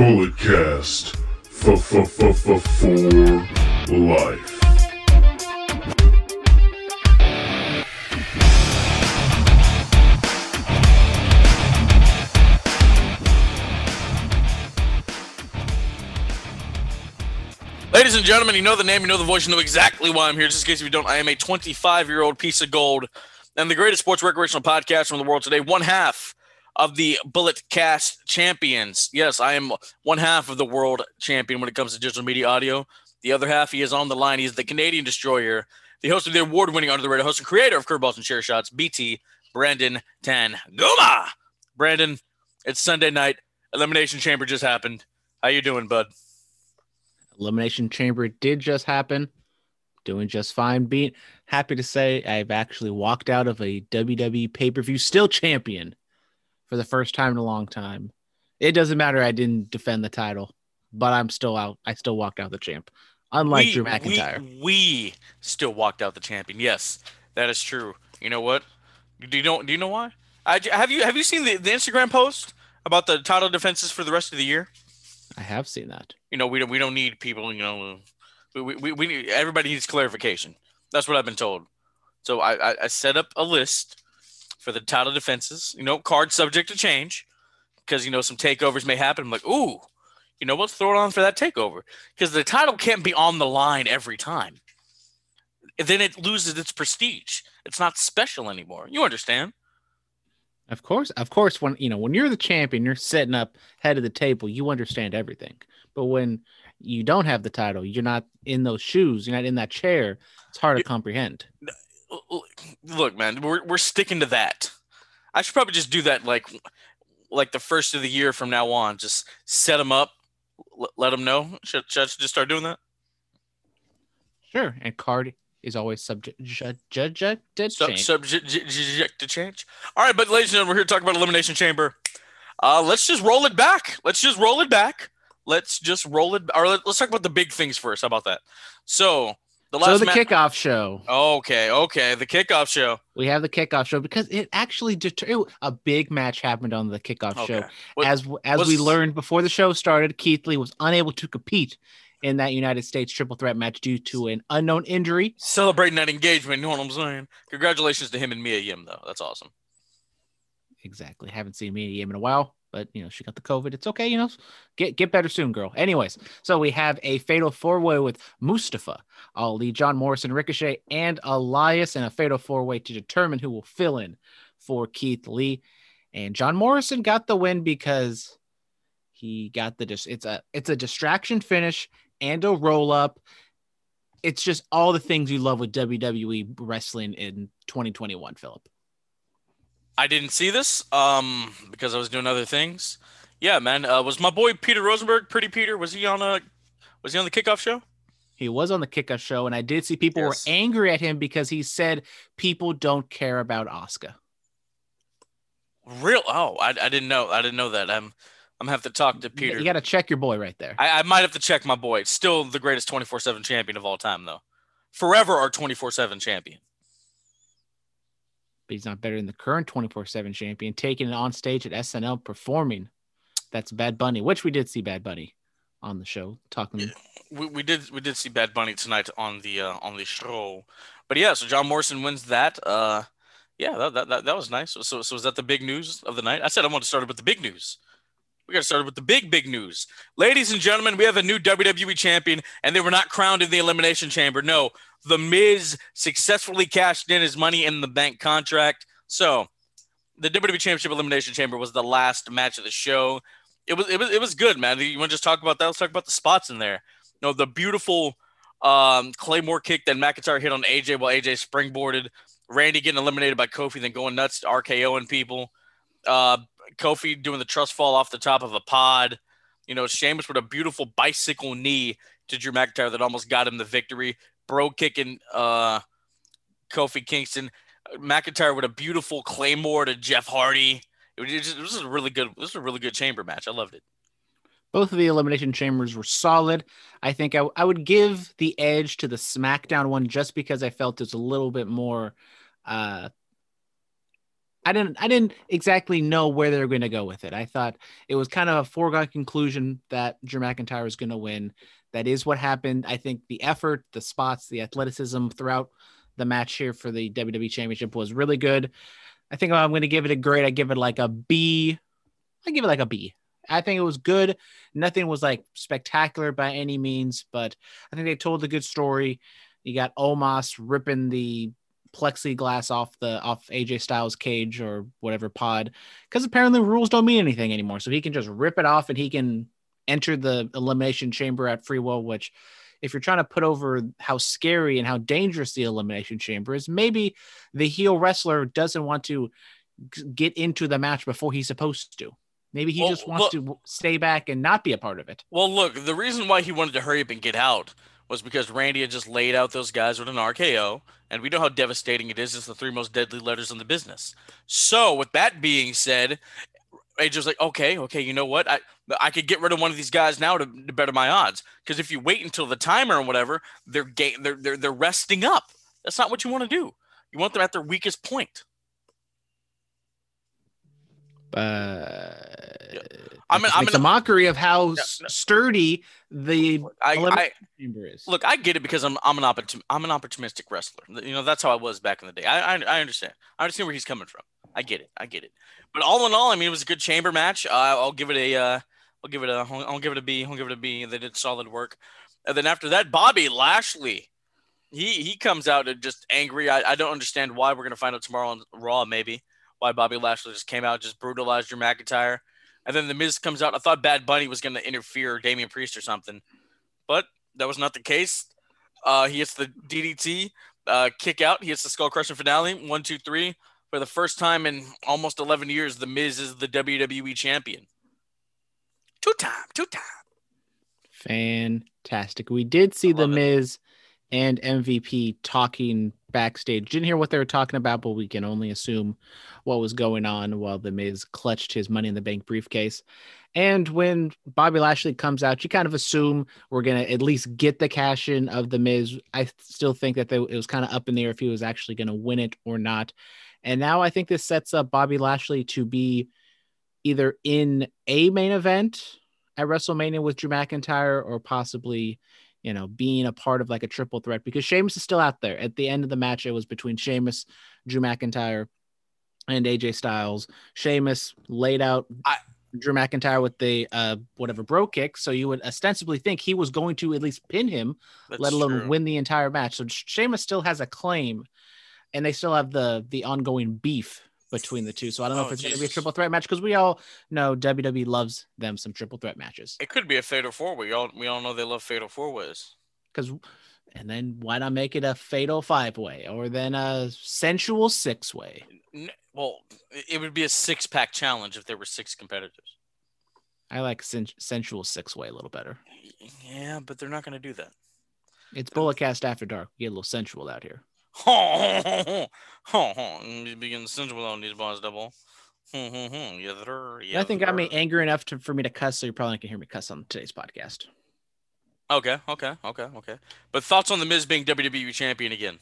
Bullet Cast for life. Ladies and gentlemen, you know the name, you know the voice, you know exactly why I'm here. Just in case if you don't, I am a 25-year-old piece of gold and the greatest sports recreational podcast from the world today. One half of the Bullet Cast champions. Yes, I am one half of the world champion when it comes to digital media audio. The other half, he is on the line. He's the Canadian Destroyer, the host of the award-winning Under the Radar host and creator of Curveballs and Chair Shots, BT, Brandon Tangeman. Brandon, it's Sunday night. Elimination Chamber just happened. How you doing, bud? Elimination Chamber did just happen. Doing just fine. Being happy to say I've actually walked out of a WWE pay-per-view still champion for the first time in a long time. It doesn't matter. I didn't defend the title, but I'm still out. I still walked out the champ. Unlike Drew McIntyre. We still walked out the champion. Yes, that is true. You know what? Do you know why? Have you seen the Instagram post about the title defenses for the rest of the year? I have seen that. You know, we don't need people, you know, we need, everybody needs clarification. That's what I've been told. So I set up a list for the title defenses, you know, card subject to change because, you know, some takeovers may happen. I'm like, ooh, you know, let's throw it on for that takeover because the title can't be on the line every time. And then it loses its prestige. It's not special anymore. You understand? Of course, when you're the champion, you're sitting up head of the table, you understand everything. But when you don't have the title, you're not in those shoes, you're not in that chair, it's hard to comprehend. Look, man, we're sticking to that. I should probably just do that like the first of the year from now on. Just set them up, let them know. Should I just start doing that? Sure, and card is always subject to change. All right, but ladies and gentlemen, we're here to talk about Elimination Chamber. Let's just roll it back. Or let's talk about the big things first. How about that? Kickoff show. Okay. The kickoff show. We have the kickoff show because it actually a big match happened on the kickoff show. As we learned before the show started, Keith Lee was unable to compete in that United States triple threat match due to an unknown injury. Celebrating that engagement, you know what I'm saying? Congratulations to him and Mia Yim, though. That's awesome. Exactly. Haven't seen Mia Yim in a while, but, you know, she got the COVID. It's okay, you know. Get better soon, girl. Anyways, so we have a fatal four-way with Mustafa Ali, John Morrison, Ricochet, and Elias, and a fatal four-way to determine who will fill in for Keith Lee. And John Morrison got the win because he got the it's a distraction finish and a roll-up. It's just all the things you love with WWE wrestling in 2021, Philip. I didn't see this because I was doing other things. Yeah, man. Was my boy Peter Rosenberg, Pretty Peter, was he on the kickoff show? He was on the kickoff show, and I did see people were angry at him because he said people don't care about Asuka. Real? Oh, I didn't know. I didn't know that. I'm going to have to talk to Peter. You got to check your boy right there. I might have to check my boy. Still the greatest 24/7 champion of all time, though. Forever our 24/7 champion. But he's not better than the current 24/7 champion, taking it on stage at SNL, performing. That's Bad Bunny, which we did see Bad Bunny on the show. We did see Bad Bunny tonight on the show. But, yeah, so John Morrison wins that. That was nice. So was that the big news of the night? I said I want to start with the big news. We got to start with the big news. Ladies and gentlemen, we have a new WWE champion, and they were not crowned in the Elimination Chamber. No, The Miz successfully cashed in his Money in the Bank contract. So the WWE Championship Elimination Chamber was the last match of the show. It was good, man. You want to just talk about that? Let's talk about the spots in there. You know, the beautiful Claymore kick that McIntyre hit on AJ while AJ springboarded. Randy getting eliminated by Kofi, then going nuts, RKOing people. Kofi doing the trust fall off the top of a pod. You know, Sheamus with a beautiful bicycle knee to Drew McIntyre that almost got him the victory. Bro kicking Kofi Kingston. McIntyre with a beautiful Claymore to Jeff Hardy. This was a really good chamber match. I loved it. Both of the Elimination Chambers were solid. I think I would give the edge to the SmackDown one just because I felt it was a little bit more I didn't exactly know where they were going to go with it. I thought it was kind of a foregone conclusion that Drew McIntyre was going to win. That is what happened. I think the effort, the spots, the athleticism throughout the match here for the WWE Championship was really good. I think I'm going to give it a grade. I give it like a B. I think it was good. Nothing was like spectacular by any means, but I think they told a good story. You got Omos ripping the plexiglass off AJ Styles' cage or whatever pod, because apparently rules don't mean anything anymore. So he can just rip it off and he can enter the Elimination Chamber at free will, which if you're trying to put over how scary and how dangerous the Elimination Chamber is, maybe the heel wrestler doesn't want to get into the match before he's supposed to. Maybe he just wants to stay back and not be a part of it. Well, look, the reason why he wanted to hurry up and get out was because Randy had just laid out those guys with an RKO, and we know how devastating it is. It's the three most deadly letters in the business. So with that being said, AJ was like, okay, you know what? I could get rid of one of these guys now to better my odds, because if you wait until the timer or whatever, they're resting up. That's not what you want to do. You want them at their weakest point. It's a mockery of how sturdy the chamber is. Look, I get it, because I'm an opportunistic wrestler. You know, that's how I was back in the day. I understand. I understand where he's coming from. I get it. But all in all, I mean, it was a good chamber match. I'll give it a B. I'll give it a B. They did solid work. And then after that, Bobby Lashley, he comes out just angry. I don't understand why. We're gonna find out tomorrow on Raw, maybe, why Bobby Lashley just came out, just brutalized Drew McIntyre. And then The Miz comes out. I thought Bad Bunny was going to interfere, Damian Priest or something, but that was not the case. He hits the DDT kick out. He hits the skull crushing finale. 1, 2, 3. For the first time in almost 11 years, The Miz is the WWE champion. Two-time. Fantastic. We did see The Miz and MVP talking backstage. Didn't hear what they were talking about, but we can only assume what was going on while The Miz clutched his Money in the Bank briefcase. And when Bobby Lashley comes out, you kind of assume we're going to at least get the cash in of The Miz. I still think that it was kind of up in the air if he was actually going to win it or not. And now I think this sets up Bobby Lashley to be either in a main event at WrestleMania with Drew McIntyre, or possibly, you know, being a part of like a triple threat, because Sheamus is still out there. At the end of the match, it was between Sheamus, Drew McIntyre, and AJ Styles. Sheamus laid out Drew McIntyre with the bro kick, so you would ostensibly think he was going to at least pin him, let alone win the entire match. So Sheamus still has a claim, and they still have the ongoing beef between the two. So I don't know if it's going to be a triple threat match, because we all know WWE loves them some triple threat matches. It could be a fatal four-way. We all know they love fatal four-ways. And then why not make it a fatal five-way, or then a sensual six-way? Well, it would be a six-pack challenge if there were six competitors. I like sensual six-way a little better. Yeah, but they're not going to do that. It's Bullet Cast After Dark. We get a little sensual out here. Begin sensual on these bonds double. Nothing got me angry enough for me to cuss, so you probably can hear me cuss on today's podcast. Okay. But thoughts on The Miz being WWE champion again?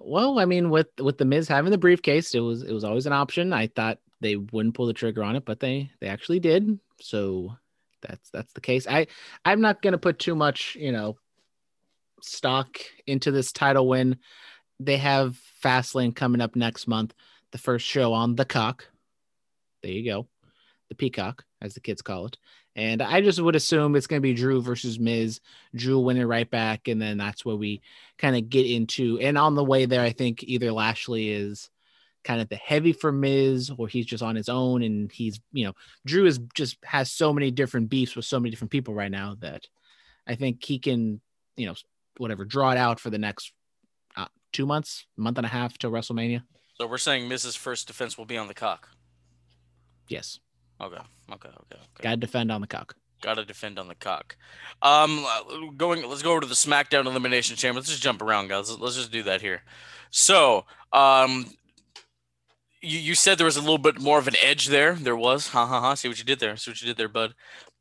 Well, I mean, with The Miz having the briefcase, it was always an option. I thought they wouldn't pull the trigger on it, but they actually did. So that's the case. I'm not gonna put too much, stock into this title win. They have Fastlane coming up next month, the first show on the cock. There you go. The peacock, as the kids call it. And I just would assume it's going to be Drew versus Miz. Drew winning right back, and then that's what we kind of get into. And on the way there, I think either Lashley is kind of the heavy for Miz, or he's just on his own, and he's, Drew is just has so many different beefs with so many different people right now that I think he can, draw it out for the next 2 months, month and a half till WrestleMania. So we're saying Miz's first defense will be on the cock. Yes. Okay. Got to defend on the cock. Let's go over to the SmackDown Elimination Chamber. Let's just jump around, guys. Let's just do that here. So, you said there was a little bit more of an edge there. There was. See what you did there. Bud.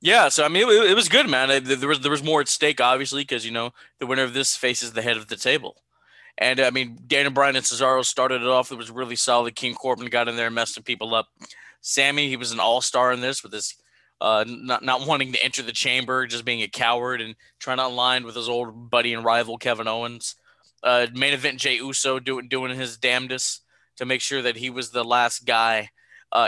Yeah. So, I mean, it was good, man. There was more at stake, obviously, because, the winner of this faces the head of the table. And, I mean, Daniel Bryan and Cesaro started it off. It was really solid. King Corbin got in there messing people up. Sammy, he was an all-star in this with his not wanting to enter the chamber, just being a coward and trying to align with his old buddy and rival Kevin Owens. Main event, Jey Uso doing his damnedest to make sure that he was the last guy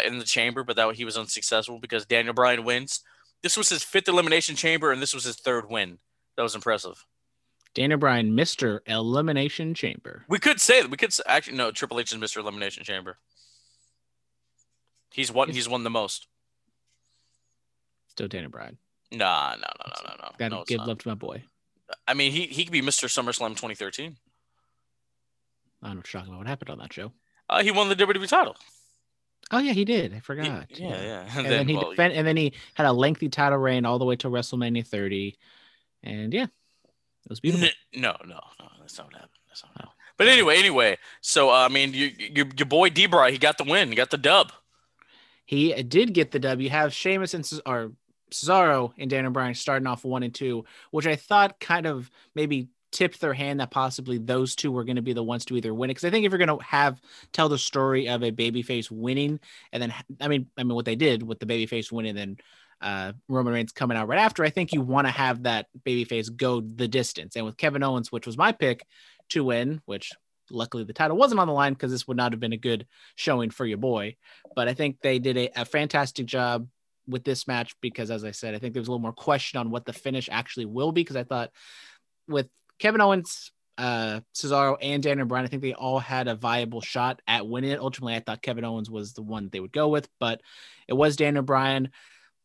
in the chamber, but that he was unsuccessful because Daniel Bryan wins. This was his fifth Elimination Chamber, and this was his third win. That was impressive. Daniel Bryan, Mr. Elimination Chamber. We could say that. We could actually, no, Triple H is Mr. Elimination Chamber. He's won the most. Still Daniel Bryan. No. Gotta give love to my boy. I mean, he could be Mr. SummerSlam 2013. I don't know what you're talking about. What happened on that show? He won the WWE title. Oh, yeah, he did. I forgot. Yeah. And then he had a lengthy title reign all the way to WrestleMania 30. And, yeah, it was beautiful. No. That's not what happened. But anyway. So, I mean, your boy D-Bry, he got the win. He got the dub. He did get the dub. You have Sheamus and Cesaro and Daniel Bryan starting off 1-2, which I thought kind of maybe tipped their hand that possibly those two were going to be the ones to either win it. Because I think if you're going to tell the story of a babyface winning, and then I mean what they did with the babyface winning, then Roman Reigns coming out right after, I think you want to have that babyface go the distance. And with Kevin Owens, which was my pick to win, which luckily the title wasn't on the line because this would not have been a good showing for your boy. But I think they did a fantastic job with this match because, as I said, I think there was a little more question on what the finish actually will be, because I thought with Kevin Owens, Cesaro, and Daniel Bryan, I think they all had a viable shot at winning it. Ultimately, I thought Kevin Owens was the one they would go with, but it was Daniel Bryan.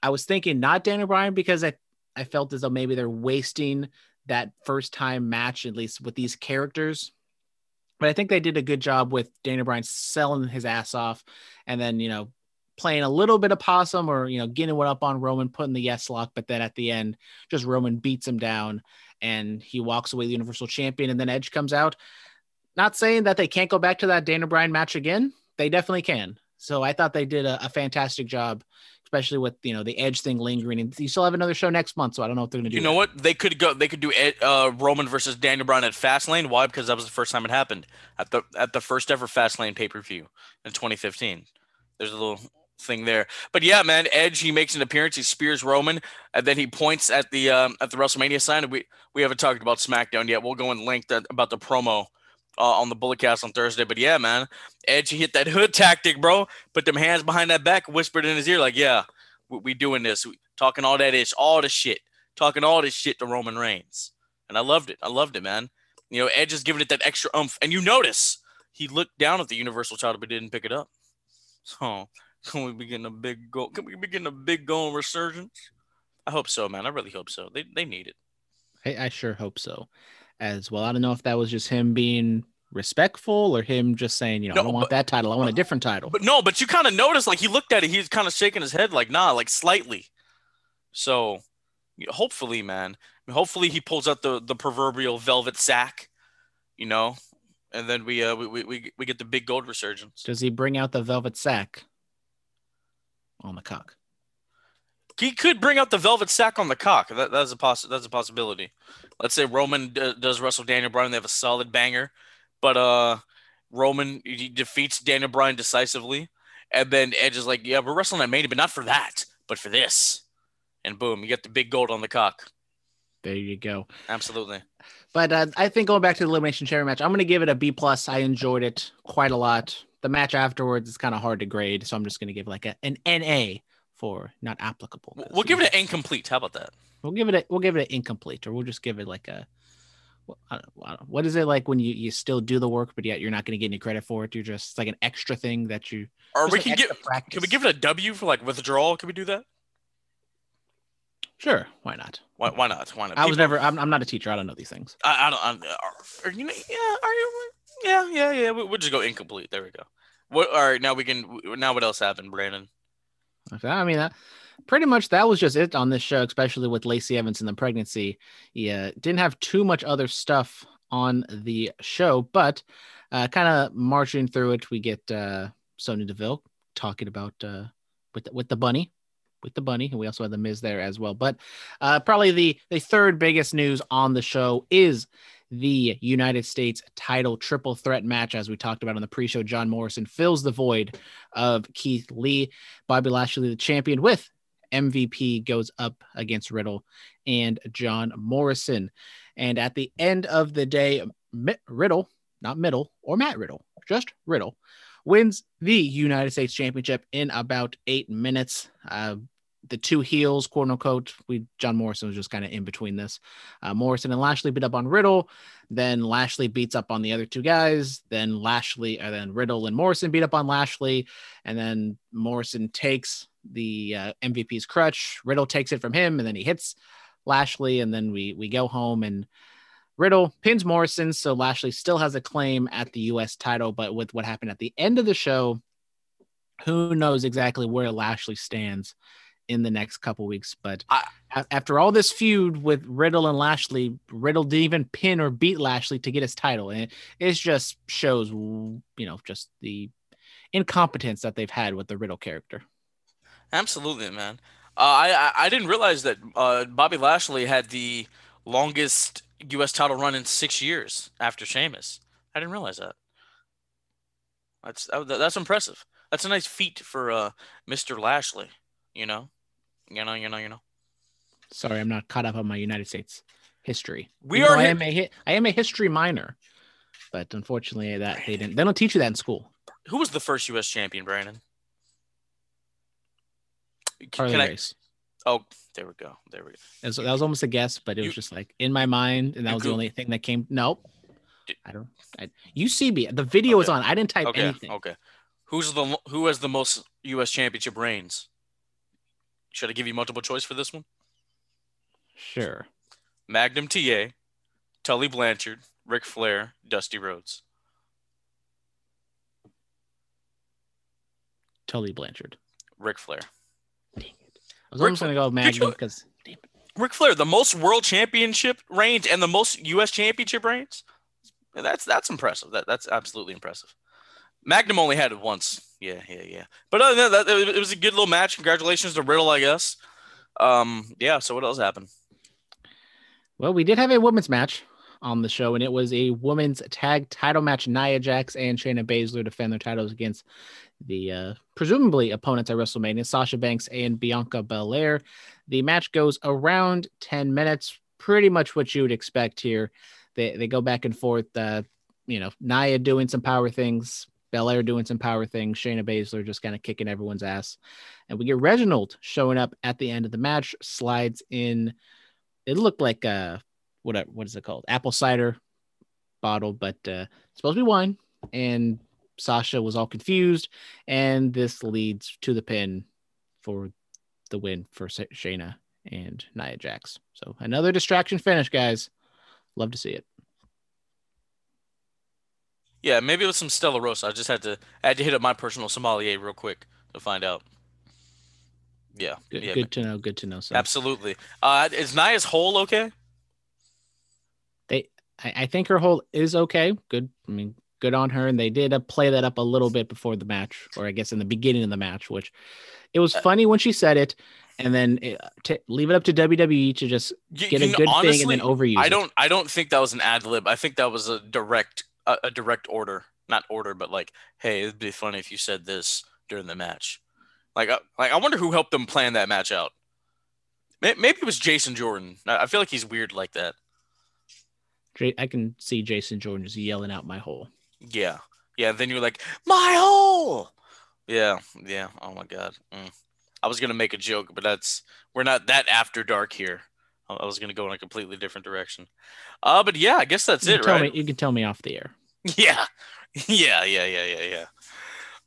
I was thinking not Daniel Bryan because I felt as though maybe they're wasting that first-time match, at least with these characters. But I think they did a good job with Daniel Bryan selling his ass off and then, you know, playing a little bit of possum or, you know, getting one up on Roman, putting the yes lock. But then at the end, just Roman beats him down and he walks away the Universal Champion. And then Edge comes out. Not saying that they can't go back to that Daniel Bryan match again. They definitely can. So I thought they did a fantastic job, especially with, you know, the Edge thing lingering. And you still have another show next month, so I don't know if they're going to do. You know what? They could do Roman versus Daniel Bryan at Fastlane. Why? Because that was the first time it happened at the first ever Fastlane pay-per-view in 2015. There's a little thing there. But yeah, man, Edge, he makes an appearance. He spears Roman, and then he points at the WrestleMania sign. We haven't talked about SmackDown yet. We'll go in length about the promo on the Bullet Cast on Thursday. But yeah, man, Edge, he hit that hood tactic, bro. Put them hands behind that back, whispered in his ear like, yeah, we doing this. We talking all that ish, all the shit. Talking all this shit to Roman Reigns. And I loved it. I loved it, man. You know, Edge is giving it that extra oomph. And you notice he looked down at the Universal title but didn't pick it up. So can we begin a big goal resurgence? I hope so, man. I really hope so. They need it. I sure hope so as well. I don't know if that was just him being respectful or him just saying, you know, no, I don't want that title. I want a different title. But you kind of noticed, like, he looked at it. He's kind of shaking his head like, nah, like slightly. So hopefully, man, hopefully he pulls out the proverbial velvet sack, you know, and then we get the big gold resurgence. Does he bring out the velvet sack on the cock? He could bring out the velvet sack on the cock. That's a possibility. Let's say Roman does wrestle Daniel Bryan. They have a solid banger, but Roman, he defeats Daniel Bryan decisively, and then Edge is like, "Yeah, we're wrestling at Mania, but not for that, but for this." And boom, you get the big gold on the cock. There you go. Absolutely. But I think going back to the Elimination Chamber match, I'm going to give it a B+. I enjoyed it quite a lot. The match afterwards is kind of hard to grade, so I'm just going to give like an NA for not applicable. We'll give it an incomplete. How about that? We'll give it an incomplete, or we'll just give it like a. I don't, what is it like when you still do the work, but yet you're not going to get any credit for it? You're just, it's like an extra thing that you. Or we like can give. Practice. Can we give it a W for like withdrawal? Can we do that? Sure. Why not? Why not? People, I was never. I'm not a teacher. I don't know these things. Yeah. We'll just go incomplete. There we go. All right. Now what else happened, Brandon? I mean, pretty much that was just it on this show, especially with Lacey Evans and the pregnancy. Yeah, didn't have too much other stuff on the show, but kind of marching through it, we get Sonya Deville talking about with the bunny, and we also had the Miz there as well. But probably the third biggest news on the show is the United States title triple threat match. As we talked about on the pre-show, John Morrison fills the void of Keith Lee. Bobby Lashley, the champion, with MVP, goes up against Riddle and John Morrison. And at the end of the day, Riddle, not Middle or Matt Riddle, just Riddle, wins the United States Championship in about 8 minutes. The two heels, quote unquote, John Morrison was just kind of in between this. Morrison and Lashley beat up on Riddle. Then Lashley beats up on the other two guys. Then then Riddle and Morrison beat up on Lashley. And then Morrison takes the MVP's crutch. Riddle takes it from him, and then he hits Lashley. And then we go home, and Riddle pins Morrison. So Lashley still has a claim at the U.S. title. But with what happened at the end of the show, who knows exactly where Lashley stands in the next couple weeks. But after all this feud with Riddle and Lashley, Riddle didn't even pin or beat Lashley to get his title. And it just shows, just the incompetence that they've had with the Riddle character. Absolutely, man. I didn't realize that Bobby Lashley had the longest U.S. title run in 6 years after Sheamus. I didn't realize that. That's impressive. That's a nice feat for Mr. Lashley, you know. Sorry, I'm not caught up on my United States history. I am a history minor, but unfortunately, that they don't teach you that in school. Who was the first U.S. champion, Brandon? Harley Race. Oh, there we go. That was almost a guess, but was just like in my mind, and that was the only thing that came. Nope. You see me. The video is on. I didn't type anything. Okay. Who has the most U.S. championship reigns? Should I give you multiple choice for this one? Sure. Magnum TA, Tully Blanchard, Ric Flair, Dusty Rhodes. Tully Blanchard. Ric Flair. Dang it. I was almost going to go with Magnum because... Ric Flair, the most world championship reigns and the most U.S. championship reigns? That's impressive. That's absolutely impressive. Magnum only had it once. Yeah. But other than that, it was a good little match. Congratulations to Riddle, I guess. So what else happened? Well, we did have a women's match on the show, and it was a women's tag title match. Nia Jax and Shayna Baszler defend their titles against the presumably opponents at WrestleMania, Sasha Banks and Bianca Belair. The match goes around 10 minutes, pretty much what you would expect here. They go back and forth, Nia doing some power things, Belair doing some power things, Shayna Baszler just kind of kicking everyone's ass. And we get Reginald showing up at the end of the match, slides in. It looked like what is it called? Apple cider bottle, but it's supposed to be wine. And Sasha was all confused. And this leads to the pin for the win for Shayna and Nia Jax. So another distraction finish, guys. Love to see it. Yeah, maybe it was some Stella Rosa. I just had to hit up my personal sommelier real quick to find out. Yeah. Good to know. Sam. Absolutely. Is Nia's hole okay? I think her hole is okay. Good. I mean, good on her. And they did play that up a little bit before the match, or I guess in the beginning of the match, which it was funny when she said it. And then leave it up to WWE to just get a good thing and then overuse it. I don't think that was an ad lib. I think that was a direct order, not order, but like, hey, it'd be funny if you said this during the match. I wonder who helped them plan that match out. Maybe it was Jason Jordan. I feel like he's weird like that. I can see Jason Jordan just yelling out my hole. Yeah. Then you're like, my hole. Yeah. Oh my God. I was gonna make a joke, but we're not that after dark here. I was going to go in a completely different direction. But yeah, I guess that's it, right? You can tell me off the air. Yeah.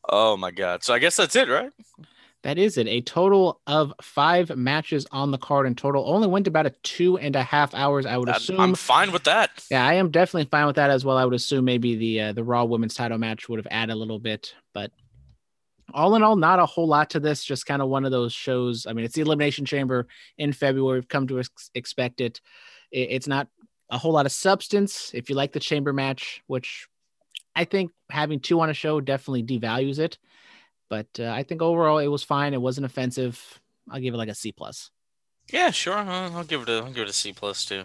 Oh, my God. So I guess that's it, right? That is it. A total of 5 matches on the card in total. Only went about 2.5 hours, I would assume. I'm fine with that. Yeah, I am definitely fine with that as well. I would assume maybe the Raw Women's title match would have added a little bit, but... all in all, not a whole lot to this, just kind of one of those shows. I mean, it's the Elimination Chamber in February. We've come to expect it. It's not a whole lot of substance. If you like the chamber match, which I think having 2 on a show definitely devalues it. But I think overall it was fine. It wasn't offensive. I'll give it like a C+. Yeah, sure. I'll give it a C+ too.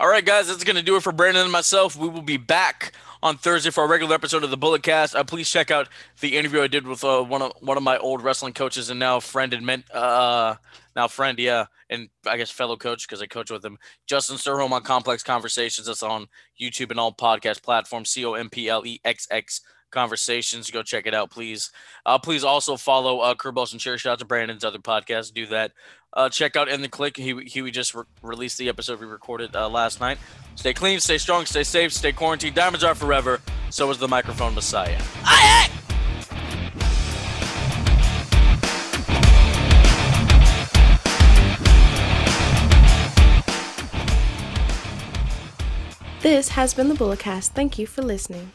All right, guys, that's going to do it for Brandon and myself. We will be back on Thursday for our regular episode of the Bullet Cast. Please check out the interview I did with one of my old wrestling coaches and now friend and and I guess fellow coach because I coach with him, Justin Sturholm on Complex Conversations. That's on YouTube and all podcast platforms. COMPLEXX Conversations. Go check it out, please. Please also follow Curveballs and Chair Shots, Brandon's other podcast. Do that. Check out In the Click. He just released the episode we recorded last night. Stay clean, stay strong, stay safe, stay quarantined. Diamonds are forever. So is the microphone messiah. Aye, aye! This has been the Bullet Cast. Thank you for listening.